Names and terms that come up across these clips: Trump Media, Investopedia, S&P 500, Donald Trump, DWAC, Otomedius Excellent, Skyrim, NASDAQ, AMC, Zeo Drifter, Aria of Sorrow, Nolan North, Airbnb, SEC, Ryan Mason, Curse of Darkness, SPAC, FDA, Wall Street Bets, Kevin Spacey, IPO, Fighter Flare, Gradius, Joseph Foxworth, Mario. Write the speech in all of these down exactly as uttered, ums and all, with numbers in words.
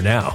now.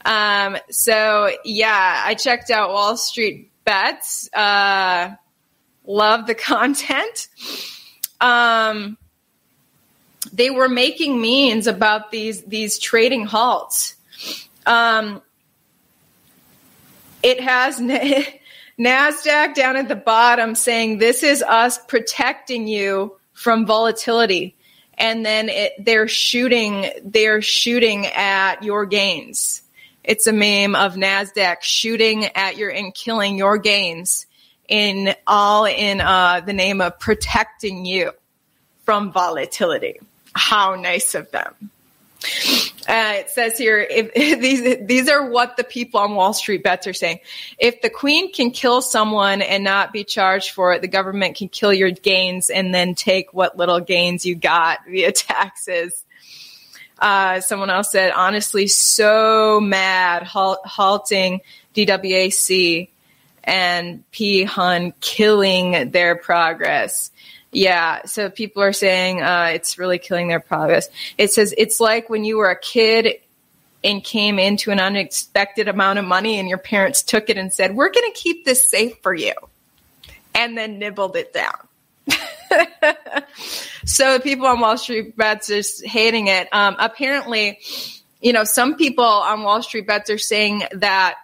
Um, so, yeah, I checked out Wall Street Bets. Uh, love the content. Um, they were making memes about these, these trading halts. Um, it has... NASDAQ down at the bottom saying, this is us protecting you from volatility. And then it, they're shooting, they're shooting at your gains. It's a meme of NASDAQ shooting at your and killing your gains in all in uh, the name of protecting you from volatility. How nice of them. Uh, it says here, if, if these these are what the people on Wall Street Bets are saying. If the queen can kill someone and not be charged for it, the government can kill your gains and then take what little gains you got via taxes. Uh, someone else said, honestly, so mad, halt, halting D W A C and P. Hun killing their progress. Yeah, so people are saying uh, it's really killing their progress. It says it's like when you were a kid and came into an unexpected amount of money and your parents took it and said, we're going to keep this safe for you, and then nibbled it down. So people on Wall Street Bets are hating it. Um, apparently, you know, some people on Wall Street Bets are saying that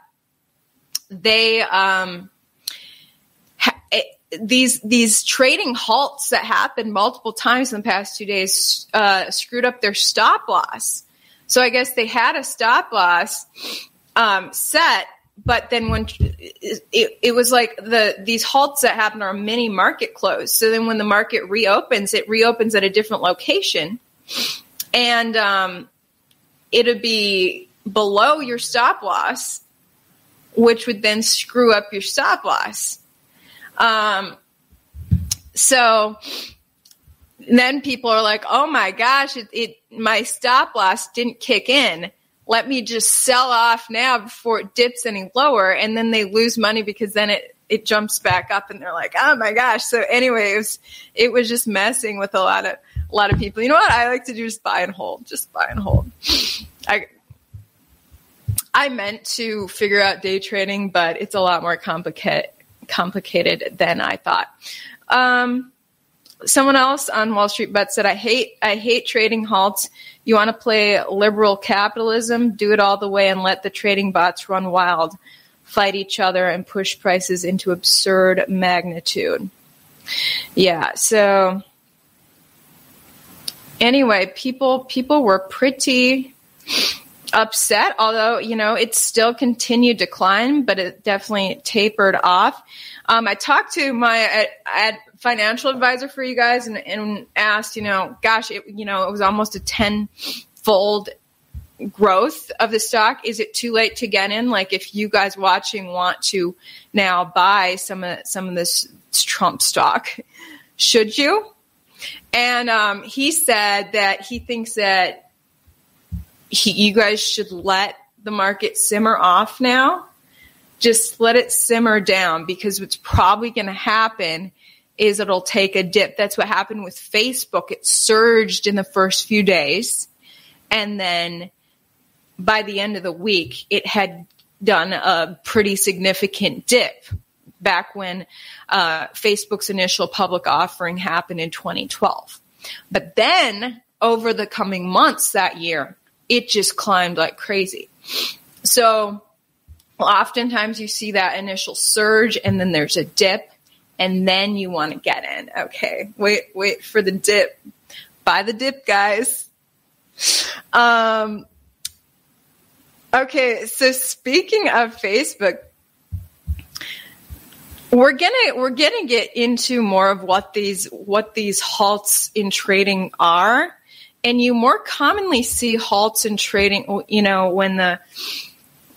they um, – These these trading halts that happened multiple times in the past two days uh, screwed up their stop loss. So I guess they had a stop loss um, set, but then when it, it was like the these halts that happen are a mini market close. So then when the market reopens, it reopens at a different location, and um, it'll be below your stop loss, which would then screw up your stop loss. Um, so then people are like, oh my gosh, it, it, my stop loss didn't kick in. Let me just sell off now before it dips any lower. And then they lose money because then it, it jumps back up and they're like, oh my gosh. So anyway, it was, it was just messing with a lot of, a lot of people. You know what I like to do is buy and hold, just buy and hold. I, I meant to figure out day trading, but it's a lot more complicated. complicated than I thought. Um, someone else on Wall Street Bets said, I hate, I hate trading halts. You want to play liberal capitalism, do it all the way and let the trading bots run wild, fight each other and push prices into absurd magnitude. Yeah. So anyway, people, people were pretty upset, although, you know, it still continued to climb, but it definitely tapered off. Um, I talked to my uh, financial advisor for you guys and, and asked, you know, gosh, it, you know, it was almost a tenfold growth of the stock. Is it too late to get in? Like, if you guys watching want to now buy some of some of this Trump stock, should you? And um, he said that he thinks that He, you guys should let the market simmer off now. Just let it simmer down, because what's probably going to happen is it'll take a dip. That's what happened with Facebook. It surged in the first few days, and then by the end of the week, it had done a pretty significant dip back when uh, Facebook's initial public offering happened in twenty twelve. But then over the coming months that year, it just climbed like crazy. So oftentimes you see that initial surge and then there's a dip and then you want to get in. Okay, wait, wait for the dip. Buy the dip, guys. Um, okay, so speaking of Facebook, We're gonna we're gonna get into more of what these what these halts in trading are, and you more commonly see halts in trading, you know, when the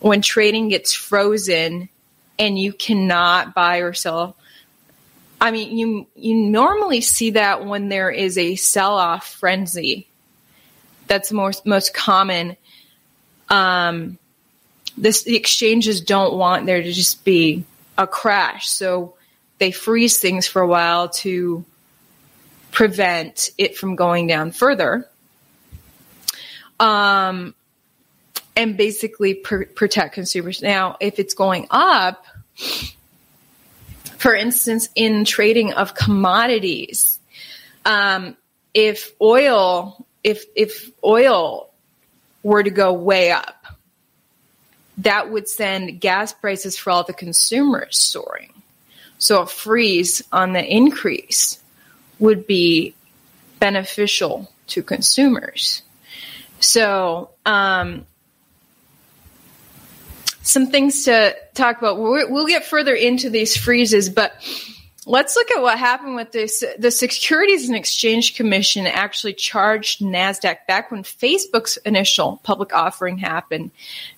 when trading gets frozen and you cannot buy or sell. I mean, you you normally see that when there is a sell-off frenzy. That's most most common. Um, this the exchanges don't want there to just be a crash, so they freeze things for a while to prevent it from going down further, um, and basically pr- protect consumers. Now, if it's going up, for instance, in trading of commodities, um, if oil, if if oil were to go way up, that would send gas prices for all the consumers soaring. So a freeze on the increase would be beneficial to consumers. So um, some things to talk about. We're, we'll get further into these freezes, but let's look at what happened with this. The Securities and Exchange Commission actually charged NASDAQ back when Facebook's initial public offering happened.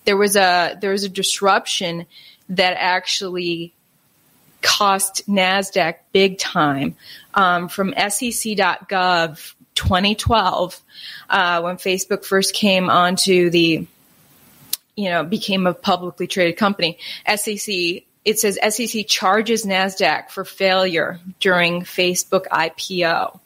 There was a there was a disruption that actually cost NASDAQ big time. Um, from S E C dot gov twenty twelve, uh, when Facebook first came onto the, you know, became a publicly traded company, S E C. It says S E C charges NASDAQ for failure during Facebook I P O.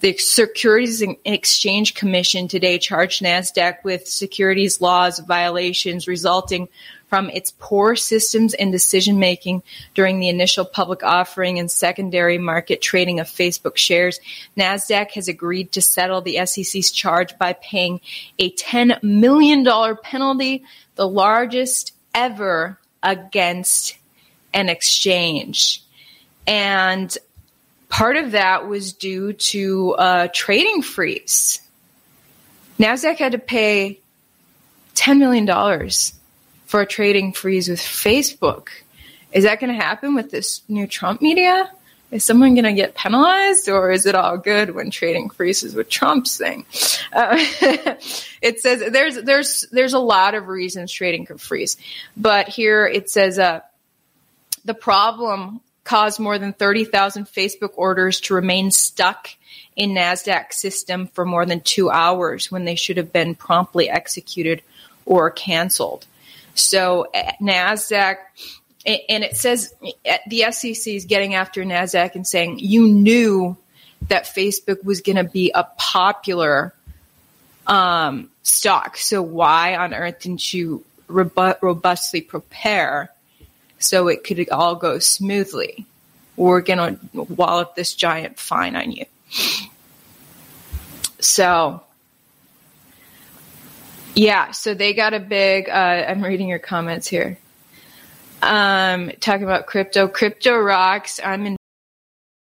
The Securities and Exchange Commission today charged NASDAQ with securities laws violations resulting from its poor systems and decision-making during the initial public offering and secondary market trading of Facebook shares. NASDAQ has agreed to settle the S E C's charge by paying a ten million dollars penalty, the largest ever against an exchange. And part of that was due to a trading freeze. NASDAQ had to pay ten million dollars for a trading freeze with Facebook. Is that going to happen with this new Trump media? Is someone going to get penalized, or is it all good when trading freezes with Trump's thing? Uh, it says there's there's there's a lot of reasons trading could freeze. But here it says uh, the problem caused more than thirty thousand Facebook orders to remain stuck in NASDAQ system for more than two hours when they should have been promptly executed or canceled. So NASDAQ... And it says the S E C is getting after NASDAQ and saying, you knew that Facebook was going to be a popular um, stock. So why on earth didn't you robust, robustly prepare so it could all go smoothly? We're going to wallop this giant fine on you. So... yeah, so they got a big... Uh, I'm reading your comments here. Um, talking about crypto, crypto rocks. I'm in.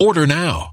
Order now.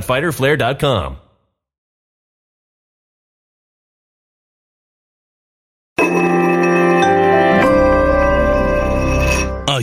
fighter flare dot com. A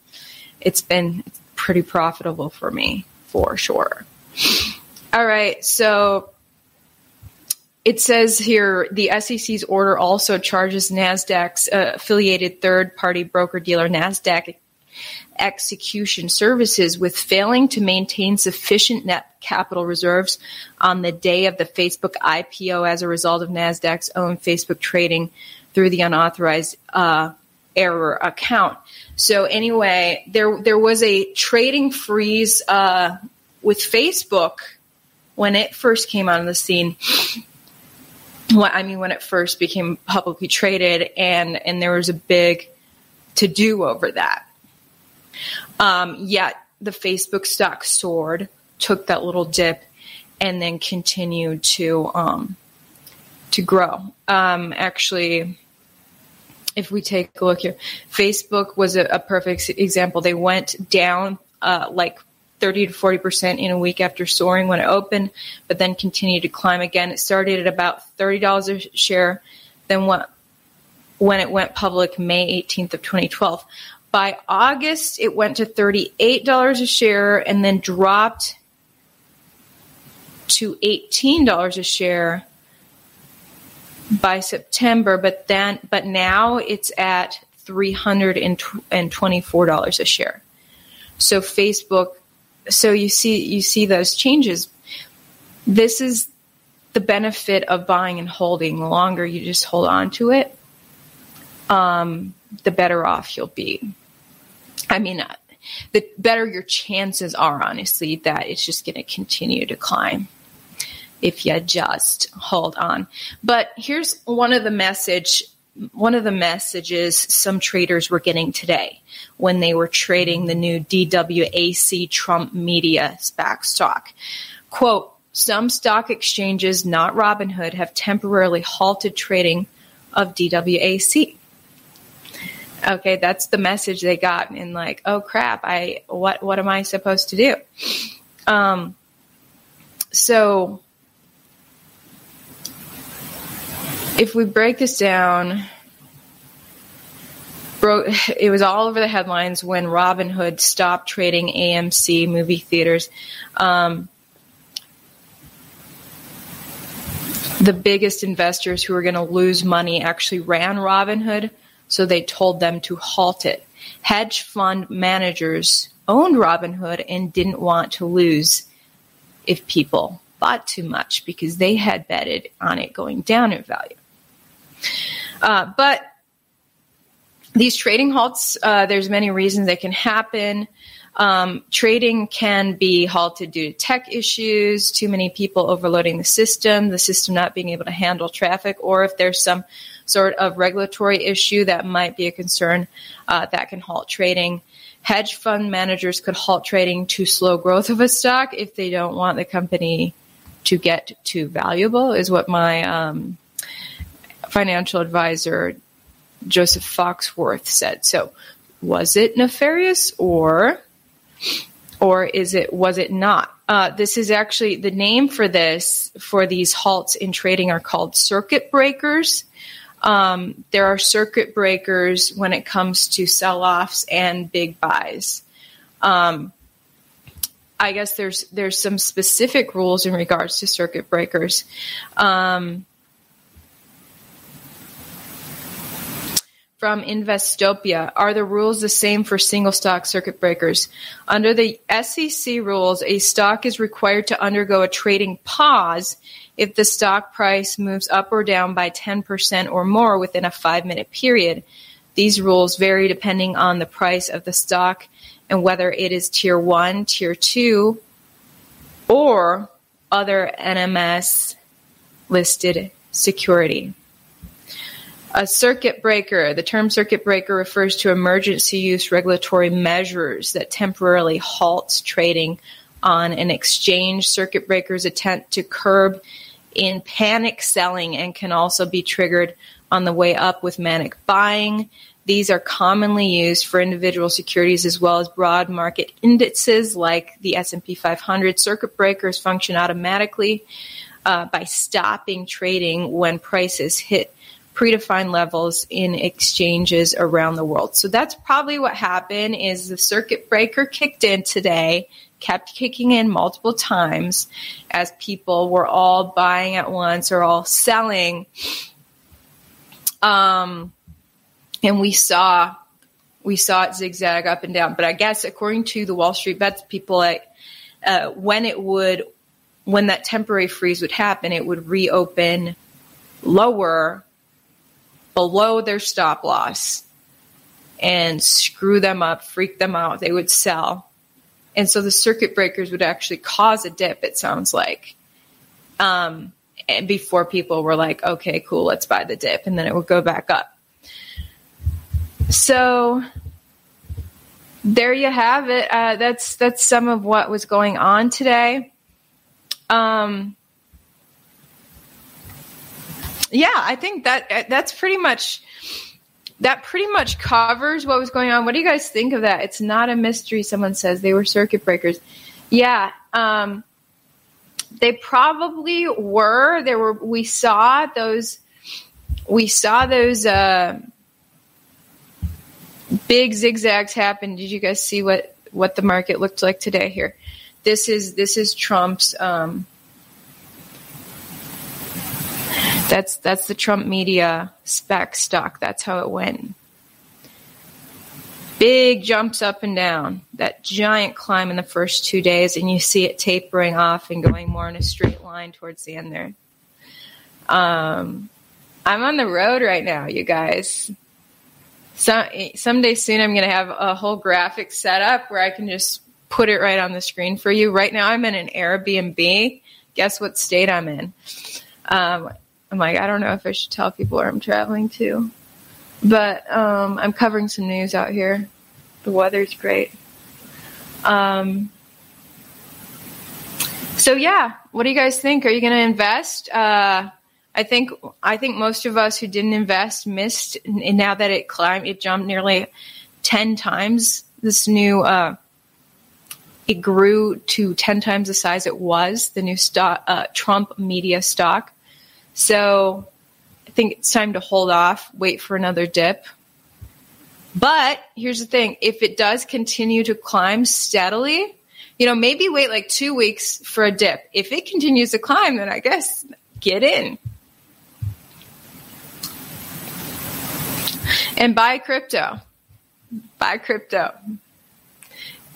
It's been pretty profitable for me, for sure. All right, so it says here, the S E C's order also charges NASDAQ's uh, affiliated third-party broker-dealer NASDAQ Execution Services with failing to maintain sufficient net capital reserves on the day of the Facebook I P O as a result of NASDAQ's own Facebook trading through the unauthorized uh error account. So anyway, there there was a trading freeze uh, with Facebook when it first came on the scene. Well, I mean, when it first became publicly traded, and and there was a big to-do over that. Um, yet the Facebook stock soared, took that little dip, and then continued to um, to grow. Um, actually. If we take a look here, Facebook was a, a perfect example. They went down uh, like thirty to forty percent in a week after soaring when it opened, but then continued to climb again. It started at about thirty dollars a share, then went, when it went public May eighteenth of twenty twelve. By August, it went to thirty-eight dollars a share and then dropped to eighteen dollars a share by September, but then, but now it's at three hundred and twenty-four dollars a share. So Facebook, so you see, you see those changes. This is the benefit of buying and holding. The longer you just hold on to it, um, the better off you'll be. I mean, the better your chances are, honestly, that it's just going to continue to climb if you just hold on. But here's one of the message, one of the messages some traders were getting today when they were trading the new D W A C Trump Media SPAC stock. Quote, some stock exchanges, not Robinhood, have temporarily halted trading of D W A C. Okay, that's the message they got. And like, oh crap, I what what am I supposed to do? Um so if we break this down, bro, it was all over the headlines when Robinhood stopped trading A M C movie theaters. Um, the biggest investors who were going to lose money actually ran Robinhood, so they told them to halt it. Hedge fund managers owned Robinhood and didn't want to lose if people bought too much because they had betted on it going down in value. Uh, but these trading halts, uh, there's many reasons they can happen. Um, trading can be halted due to tech issues, too many people overloading the system, the system not being able to handle traffic, or if there's some sort of regulatory issue that might be a concern, uh, that can halt trading. Hedge fund managers could halt trading to slow growth of a stock if they don't want the company to get too valuable, is what my um, financial advisor, Joseph Foxworth, said. So was it nefarious or... Or is it, was it not? Uh, this is actually the name for this, for these halts in trading are called circuit breakers. Um, there are circuit breakers when it comes to sell-offs and big buys. Um, I guess there's, there's some specific rules in regards to circuit breakers. Um, From Investopedia, are the rules the same for single stock circuit breakers? Under the S E C rules, a stock is required to undergo a trading pause if the stock price moves up or down by ten percent or more within a five-minute period. These rules vary depending on the price of the stock and whether it is Tier one, Tier two, or other N M S-listed security. A circuit breaker. The term circuit breaker refers to emergency use regulatory measures that temporarily halts trading on an exchange. Circuit breakers attempt to curb in panic selling and can also be triggered on the way up with manic buying. These are commonly used for individual securities as well as broad market indices like the S and P five hundred. Circuit breakers function automatically uh, by stopping trading when prices hit predefined levels in exchanges around the world. So that's probably what happened, is the circuit breaker kicked in today, kept kicking in multiple times as people were all buying at once or all selling. Um, and we saw we saw it zigzag up and down. But I guess according to the Wall Street Bets people, like uh, when it would when that temporary freeze would happen, it would reopen lower, below their stop loss, and screw them up, freak them out. They would sell. And so the circuit breakers would actually cause a dip, it sounds like. Um, and before people were like, okay, cool, let's buy the dip. And then it would go back up. So there you have it. Uh, that's, that's some of what was going on today. Um, Yeah, I think that that's pretty much that pretty much covers what was going on. What do you guys think of that? It's not a mystery. Someone says they were circuit breakers. Yeah, um, they probably were. There were. We saw those. We saw those uh, big zigzags happen. Did you guys see what, what the market looked like today? Here, this is this is Trump's. Um, That's that's the Trump Media spec stock. That's how it went. Big jumps up and down. That giant climb in the first two days, and you see it tapering off and going more in a straight line towards the end there. Um, I'm on the road right now, you guys. So, someday soon I'm going to have a whole graphic set up where I can just put it right on the screen for you. Right now I'm in an Airbnb. Guess what state I'm in? Um I'm like, I don't know if I should tell people where I'm traveling to. But um, I'm covering some news out here. The weather's great. Um, so, yeah. What do you guys think? Are you going to invest? Uh, I think I think most of us who didn't invest missed. And now that it climbed, it jumped nearly ten times. This new, uh, it grew to ten times the size it was, the new stock, uh, Trump Media stock. So I think it's time to hold off, wait for another dip. But here's the thing. If it does continue to climb steadily, you know, maybe wait like two weeks for a dip. If it continues to climb, then I guess get in. And buy crypto. Buy crypto.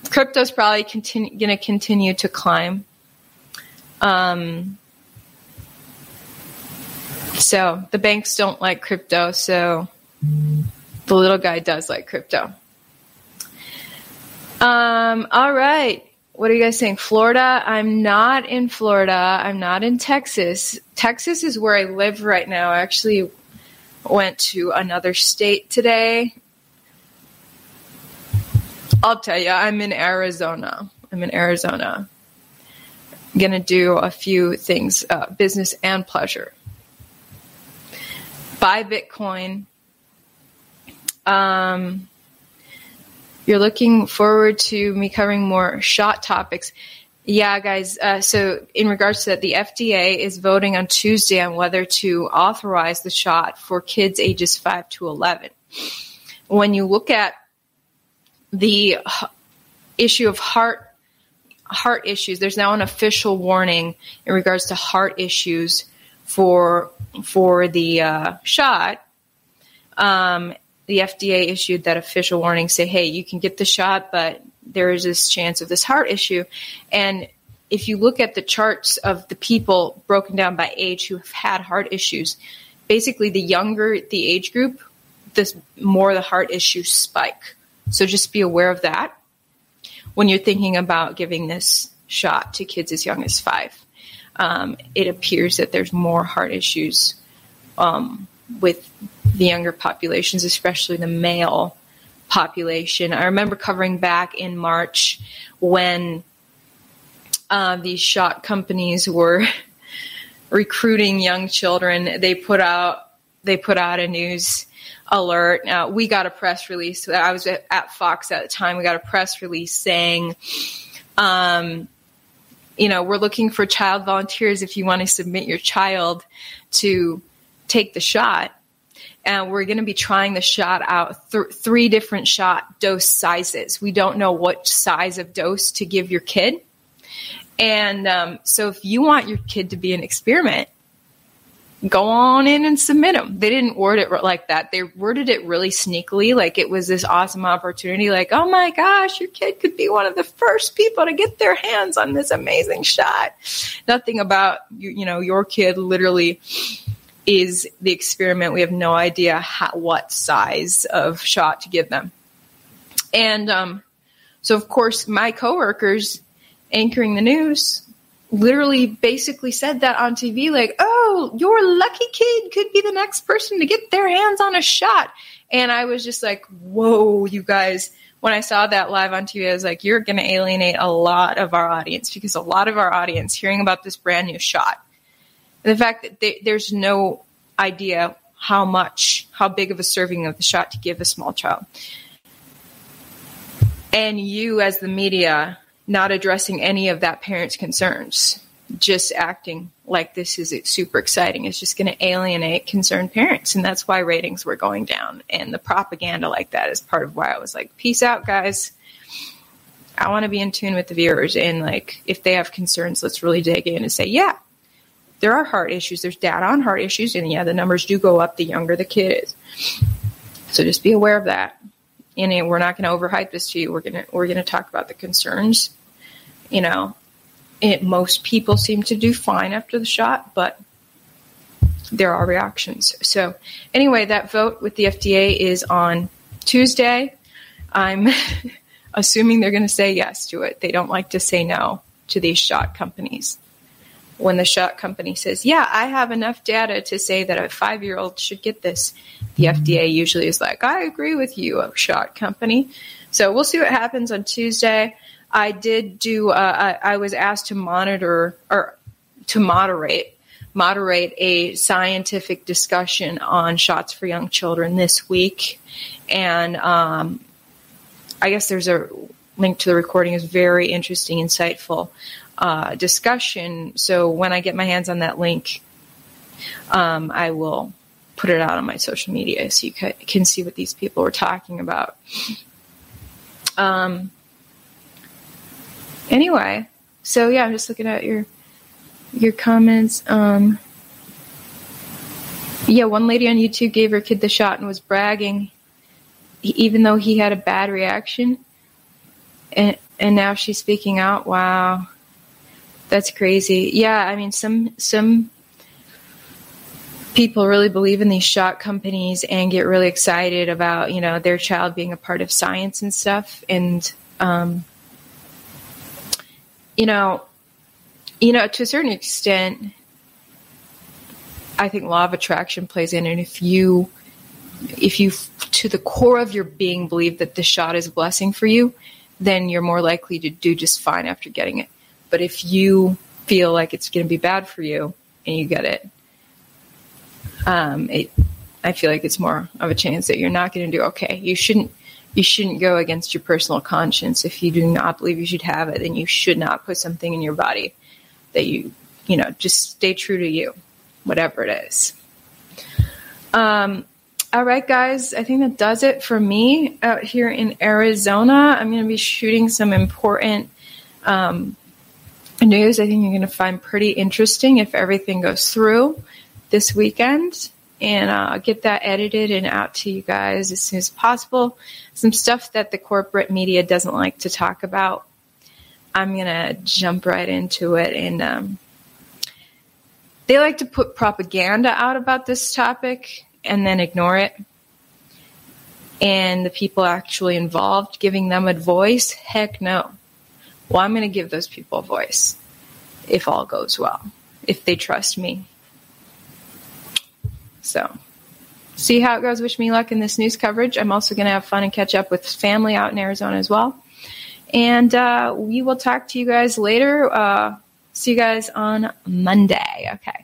Crypto's probably continue, going to continue to climb. Um, so the banks don't like crypto, so the little guy does like crypto. Um, all right. What are you guys saying? Florida? I'm not in Florida. I'm not in Texas. Texas is where I live right now. I actually went to another state today. I'll tell you, I'm in Arizona. I'm in Arizona. I'm going to do a few things, uh, business and pleasure. Buy Bitcoin. Um... You're looking forward to me covering more shot topics. Yeah, guys. Uh, so in regards to that, the F D A is voting on Tuesday on whether to authorize the shot for kids ages five to eleven. When you look at the issue of heart, heart issues, there's now an official warning in regards to heart issues for, for the uh, shot. Um, The F D A issued that official warning, say, hey, you can get the shot, but there is this chance of this heart issue. And if you look at the charts of the people broken down by age who have had heart issues, basically the younger the age group, the more the heart issues spike. So just be aware of that when you're thinking about giving this shot to kids as young as five. Um, it appears that there's more heart issues um, with the younger populations, especially the male population. I remember covering back in March when uh, these shot companies were recruiting young children. They put out they put out a news alert. Uh, we got a press release. I was at Fox at the time. We got a press release saying, um, you know, we're looking for child volunteers if you want to submit your child to take the shot. And we're going to be trying the shot out, th- three different shot dose sizes. We don't know what size of dose to give your kid. And um, so if you want your kid to be an experiment, go on in and submit them. They didn't word it like that. They worded it really sneakily, like it was this awesome opportunity, like, oh, my gosh, your kid could be one of the first people to get their hands on this amazing shot. Nothing about, you, you know, your kid literally is the experiment. We have no idea how, what size of shot to give them. And um, so, of course, my coworkers anchoring the news literally basically said that on T V, like, oh, your lucky kid could be the next person to get their hands on a shot. And I was just like, whoa, you guys. When I saw that live on T V, I was like, you're going to alienate a lot of our audience, because a lot of our audience hearing about this brand new shot, the fact that they, there's no idea how much, how big of a serving of the shot to give a small child. And you as the media not addressing any of that parent's concerns, just acting like this is super exciting. It's just going to alienate concerned parents. And that's why ratings were going down. And the propaganda like that is part of why I was like, peace out, guys. I want to be in tune with the viewers. And like, if they have concerns, let's really dig in and say, yeah, there are heart issues. There's data on heart issues. And yeah, the numbers do go up the younger the kid is. So just be aware of that. And we're not going to overhype this to you. We're going to, we're going to talk about the concerns. You know, it, most people seem to do fine after the shot, but there are reactions. So anyway, that vote with the F D A is on Tuesday. I'm assuming they're going to say yes to it. They don't like to say no to these shot companies. When the shot company says, yeah, I have enough data to say that a five-year-old should get this, the F D A usually is like, I agree with you, shot company. So we'll see what happens on Tuesday. I did do, uh, I, I was asked to monitor or to moderate, moderate a scientific discussion on shots for young children this week. And um, I guess there's a link to the recording. It's very interesting, insightful Uh, discussion. So when I get my hands on that link, um, I will put it out on my social media so you ca- can see what these people were talking about. Um. Anyway, so yeah, I'm just looking at your your comments. Um. Yeah, one lady on YouTube gave her kid the shot and was bragging, even though he had a bad reaction, and and now she's speaking out. Wow. That's crazy. Yeah, I mean, some some people really believe in these shock companies and get really excited about, you know, their child being a part of science and stuff. And, um, you know, you know, to a certain extent, I think law of attraction plays in. And if you, if you, to the core of your being, believe that the shot is a blessing for you, then you're more likely to do just fine after getting it. But if you feel like it's going to be bad for you and you get it, um, it, I feel like it's more of a chance that you're not going to do okay. You shouldn't, you shouldn't go against your personal conscience. If you do not believe you should have it, then you should not put something in your body that you, you know, just stay true to you, whatever it is. Um, All right, guys, I think that does it for me out here in Arizona. I'm going to be shooting some important um, news. I think you're going to find pretty interesting if everything goes through this weekend. And uh, I'll get that edited and out to you guys as soon as possible. Some stuff that the corporate media doesn't like to talk about. I'm going to jump right into it. And um, they like to put propaganda out about this topic and then ignore it. And the people actually involved, giving them a voice, heck no. Well, I'm going to give those people a voice if all goes well, if they trust me. So see how it goes. Wish me luck in this news coverage. I'm also going to have fun and catch up with family out in Arizona as well. And uh, we will talk to you guys later. Uh, see you guys on Monday. Okay.